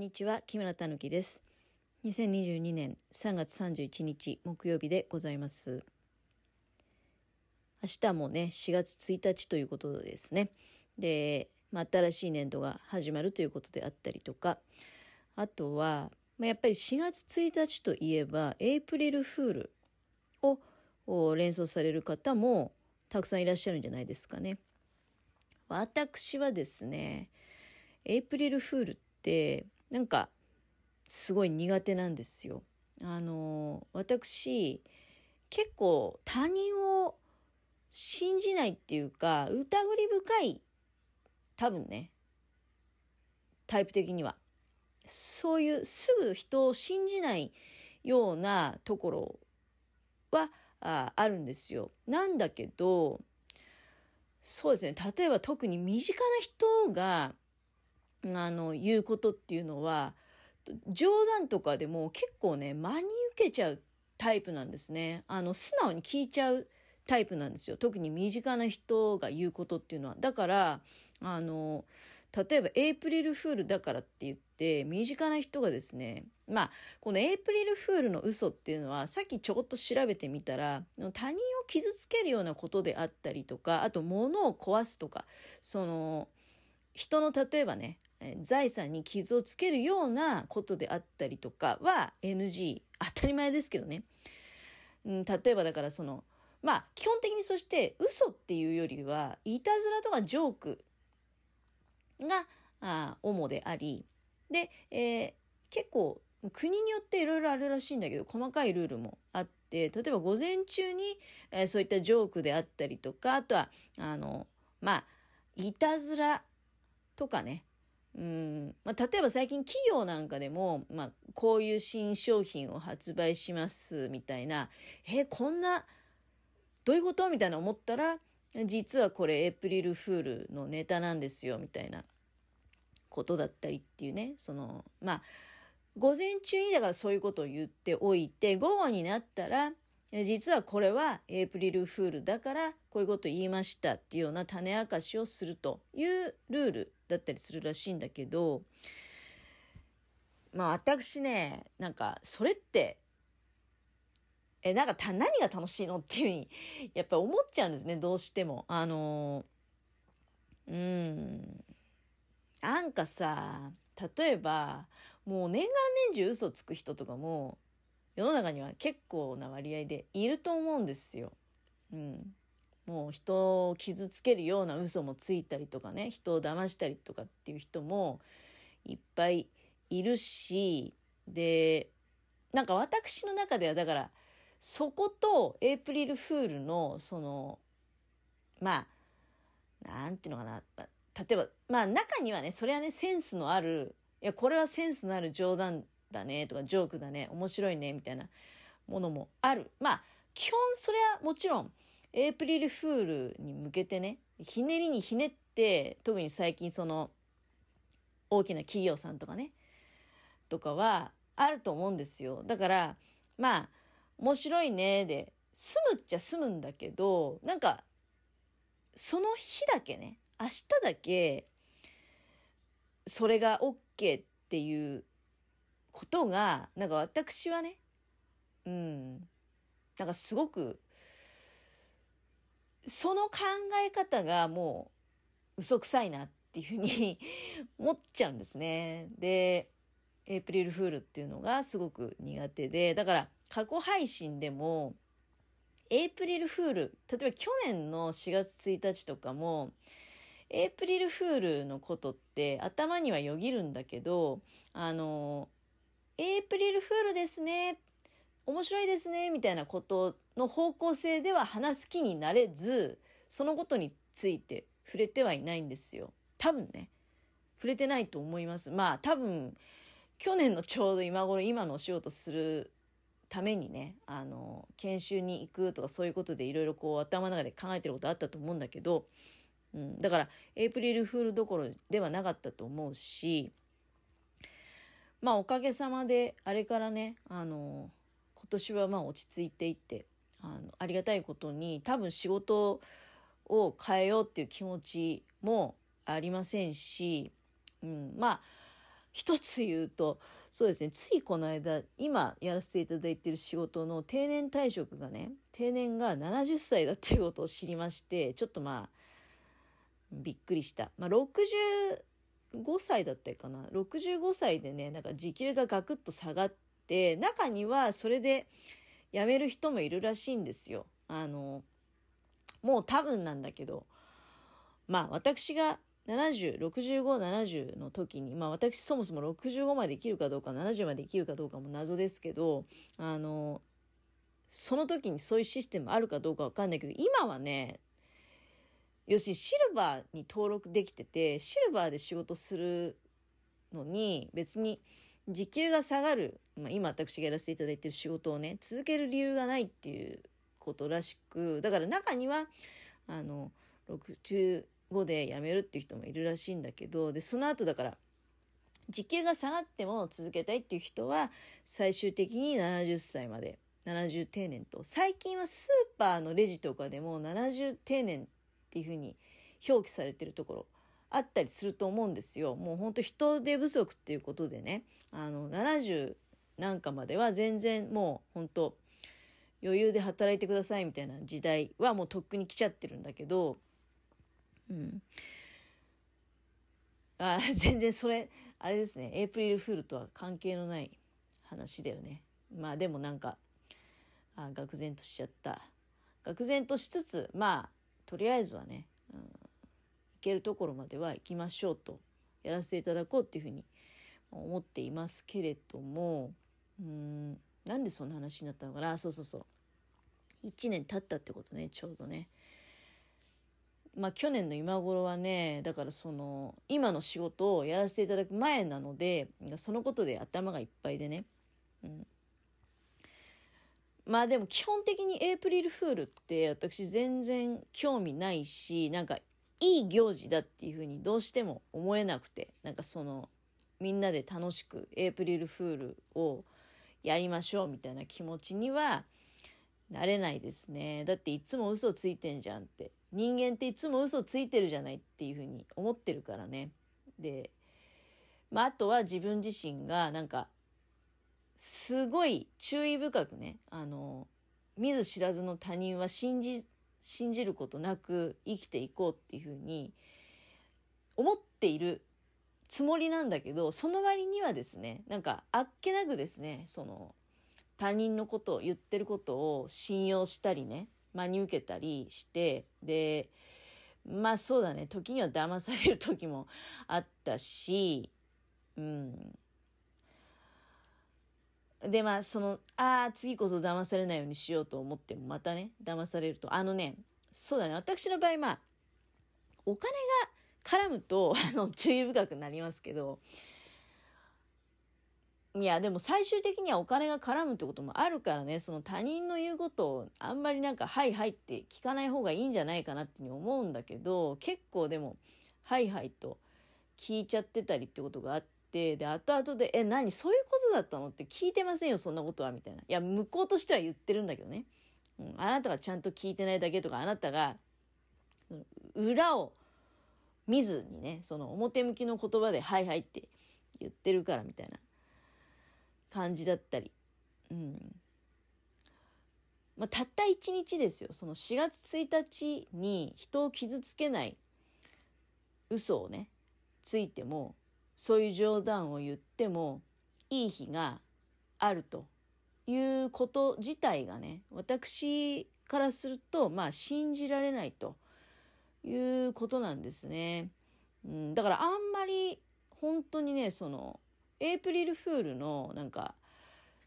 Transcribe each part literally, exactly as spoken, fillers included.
んにちは、木村たぬきです。にせんにじゅうにねんさんがつさんじゅういちにち木曜日でございます。明日もねしがつついたちということですね。で、まあ、新しい年度が始まるということであったりとか、あとは、まあ、やっぱりしがつついたちといえばエイプリルフールを連想される方もたくさんいらっしゃるんじゃないですかね。私はですね、エイプリルフールってなんかすごい苦手なんですよ。あの私結構他人を信じないっていうか疑り深い、多分ねタイプ的にはそういうすぐ人を信じないようなところは あ, あるんですよ。なんだけどそうですね、例えば特に身近な人があの言うことっていうのは冗談とかでも結構ね真に受けちゃうタイプなんですね。あの素直に聞いちゃうタイプなんですよ、特に身近な人が言うことっていうのは。だからあの例えばエイプリルフールだからって言って身近な人がですね、まあこのエイプリルフールの嘘っていうのはさっきちょこっと調べてみたら、他人を傷つけるようなことであったりとか、あと物を壊すとか、その人の例えばね財産に傷をつけるようなことであったりとかは エヌジー、 当たり前ですけどね、うん、例えばだからそのまあ基本的に、そして嘘っていうよりはいたずらとかジョークがあ主であり、で、えー、結構国によっていろいろあるらしいんだけど細かいルールもあって、例えば午前中に、えー、そういったジョークであったりとか、あとはあのまあいたずらとかね、うん、まあ、例えば最近企業なんかでも、まあ、こういう新商品を発売しますみたいな、えー、こんなどういうことみたいな思ったら、実はこれエイプリルフールのネタなんですよみたいなことだったりっていうね、そのまあ午前中にだからそういうことを言っておいて、午後になったら実はこれはエイプリルフールだからこういうことを言いましたっていうような種明かしをするというルールだったりするらしいんだけど、まあ私ねなんかそれってえなんかた何が楽しいのっていう風にやっぱり思っちゃうんですね、どうしても。あのうーんなんかさ、例えばもう年がら年中嘘つく人とかも世の中には結構な割合でいると思うんですよ。うん、もう人を傷つけるような嘘もついたりとかね、人を騙したりとかっていう人もいっぱいいるし、でなんか私の中ではだからそことエイプリルフールのそのまあなんていうのかな、例えばまあ中にはねそれはねセンスのある、いやこれはセンスのある冗談だねとかジョークだね面白いねみたいなものもある。まあ基本それはもちろんエイプリルフールに向けてねひねりにひねって、特に最近その大きな企業さんとかねとかはあると思うんですよ。だからまあ面白いねで済むっちゃ済むんだけど、なんかその日だけね明日だけそれが OK っていうことがなんか私はねうんなんかすごくその考え方がもう嘘くさいなっていうふうに思っちゃうんですね。でエイプリルフールっていうのがすごく苦手で、だから過去配信でもエイプリルフール、例えば去年のしがつついたちとかもエイプリルフールのことって頭にはよぎるんだけど、あのエイプリルフールですね面白いですねみたいなことの方向性では話す気になれず、そのことについて触れてはいないんですよ、多分ね触れてないと思います。まあ多分去年のちょうど今頃今のお仕事するためにねあの研修に行くとかそういうことでいろいろこう頭の中で考えてることあったと思うんだけど、うん、だからエイプリルフールどころではなかったと思うし、まあおかげさまであれからねあの今年はまあ落ち着いていって、 あのありがたいことに多分仕事を変えようっていう気持ちもありませんし、うん、まあ一つ言うと、そうですね、ついこの間、今やらせていただいている仕事の定年退職がね、定年がななじゅっさいだっていうことを知りまして、ちょっとまあ、びっくりした。まあ、ろくじゅうごさいだったかな。ろくじゅうごさいでね、なんか時給がガクッと下がって、中にはそれで辞める人もいるらしいんですよ。あの、もう多分なんだけど、まあ、私が、ななじゅう、ろくじゅうご、ななじゅうの時に、まあ私そもそもろくじゅうごまで生きるかどうか、ななじゅうまで生きるかどうかも謎ですけど、あの、その時にそういうシステムあるかどうかわかんないけど、今はね、要するにシルバーに登録できてて、シルバーで仕事するのに、別に時給が下がる、まあ今私がやらせていただいてる仕事をね、続ける理由がないっていうことらしく、だから中には、あの、ろくじゅうごで辞めるっていう人もいるらしいんだけど、でその後だから時給が下がっても続けたいっていう人は最終的にななじゅっさいまでななじゅう定年と、最近はスーパーのレジとかでもななじゅう定年っていう風に表記されてるところあったりすると思うんですよ。もうほんと人手不足っていうことでね、あのななじゅうなんかまでは全然もうほんと余裕で働いてくださいみたいな時代はもうとっくに来ちゃってるんだけど、うん、あ全然それあれですね、エイプリルフールとは関係のない話だよね。まあでもなんかあ愕然としちゃった、愕然としつつ、まあとりあえずはね、うん、行けるところまでは行きましょうと、やらせていただこうっていうふうに思っていますけれども、うーんなんでそんな話になったのかな。そうそうそういちねん経ったってことね、ちょうどね。まあ、去年の今頃はね、だからその今の仕事をやらせていただく前なので、そのことで頭がいっぱいでね、うん、まあでも基本的にエイプリルフールって私全然興味ないし、なんかいい行事だっていうふうにどうしても思えなくて、なんかそのみんなで楽しくエイプリルフールをやりましょうみたいな気持ちにはなれないですね。だっていつも嘘ついてんじゃんって、人間っていつも嘘ついてるじゃないっていうふうに思ってるからね。で、まあ、あとは自分自身がなんかすごい注意深くね、あの見ず知らずの他人は信じ信じることなく生きていこうっていうふうに思っているつもりなんだけど、その割にはですね、なんかあっけなくですね、その他人のことを言ってることを信用したりね、真に受けたりして、でまあそうだね、時には騙される時もあったし、うんでまあそのああ次こそ騙されないようにしようと思ってもまたね騙されると、あのねそうだね、私の場合まあお金が絡むとあの注意深くなりますけど、いやでも最終的にはお金が絡むってこともあるからね、その他人の言うことをあんまりなんかはいはいって聞かない方がいいんじゃないかなって思うんだけど、結構でもはいはいと聞いちゃってたりってことがあって、で後々でえ何そういうことだったのって聞いてませんよそんなことはみたいな、いや向こうとしては言ってるんだけどね、うん、あなたがちゃんと聞いてないだけとか、あなたが裏を見ずにね、その表向きの言葉ではいはいって言ってるからみたいな感じだったり、うんまあ、たったいちにちですよ、そのしがつついたちに人を傷つけない嘘をねついても、そういう冗談を言ってもいい日があるということ自体がね、私からするとまあ信じられないということなんですね、うん、だからあんまり本当にね、そのエイプリルフールのなんか、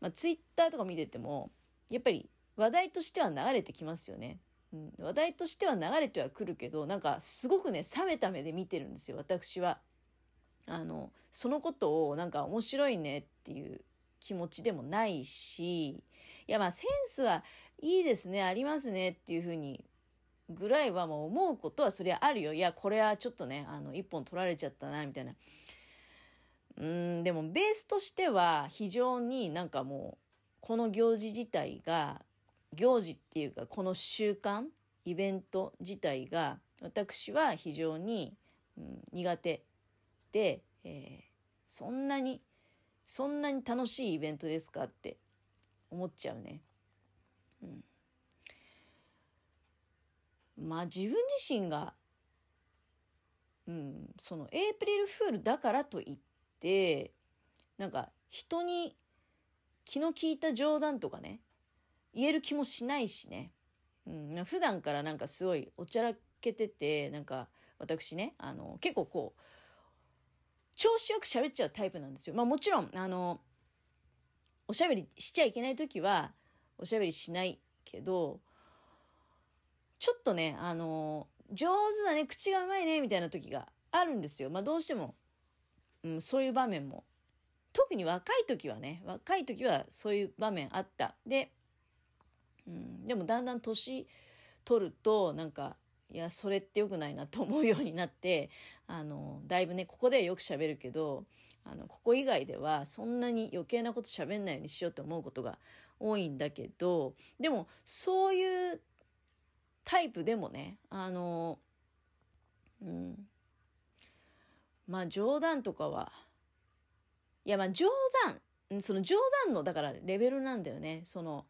まあ、ツイッターとか見ててもやっぱり話題としては流れてきますよね、うん、話題としては流れてはくるけど、なんかすごくね冷めた目で見てるんですよ私は。あのそのことをなんか面白いねっていう気持ちでもないし、いやまあセンスはいいですねありますねっていうふうにぐらいはもう思うことはそりゃあるよ。いやこれはちょっとねあの一本取られちゃったなみたいな、うんでもベースとしては非常になんかもうこの行事自体が行事っていうかこの習慣イベント自体が私は非常に、うん、苦手で、えそんなにそんなに楽しいイベントですかって思っちゃうね。うん、まあ自分自身が、うん、そのエイプリルフールだからといってなんか人に気の利いた冗談とかね言える気もしないしね、うん、普段からなんかすごいおちゃらけててなんか私ねあの結構こう調子よく喋っちゃうタイプなんですよ。まあもちろんあのおしゃべりしちゃいけないときはおしゃべりしないけどちょっとねあの上手だね口がうまいねみたいな時があるんですよ。まあどうしても、うん、そういう場面も特に若い時はね若い時はそういう場面あったで、うん、でもだんだん年取るとなんかいやそれって良くないなと思うようになってあのだいぶねここではよく喋るけどあのここ以外ではそんなに余計なこと喋んないようにしようと思うことが多いんだけどでもそういうタイプでもねあの、うん、まあ冗談とかはいやまあ冗談その冗談のだからレベルなんだよね。その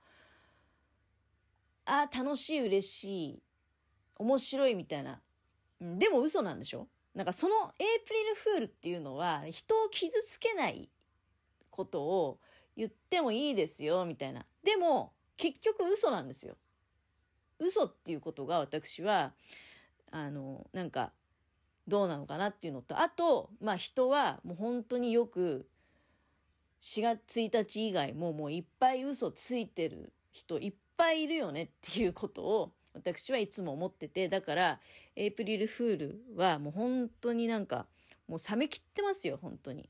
あ楽しい嬉しい面白いみたいな、うん、でも嘘なんでしょ。なんかそのエイプリルフールっていうのは人を傷つけないことを言ってもいいですよみたいな。でも結局嘘なんですよ。嘘っていうことが私はあのなんかどうなのかなっていうのとあとまあ人はもう本当によくしがつついたち以外ももういっぱい嘘ついてる人いっぱいいるよねっていうことを私はいつも思っててだからエイプリルフールはもう本当になんかもう冷めきってますよ本当に。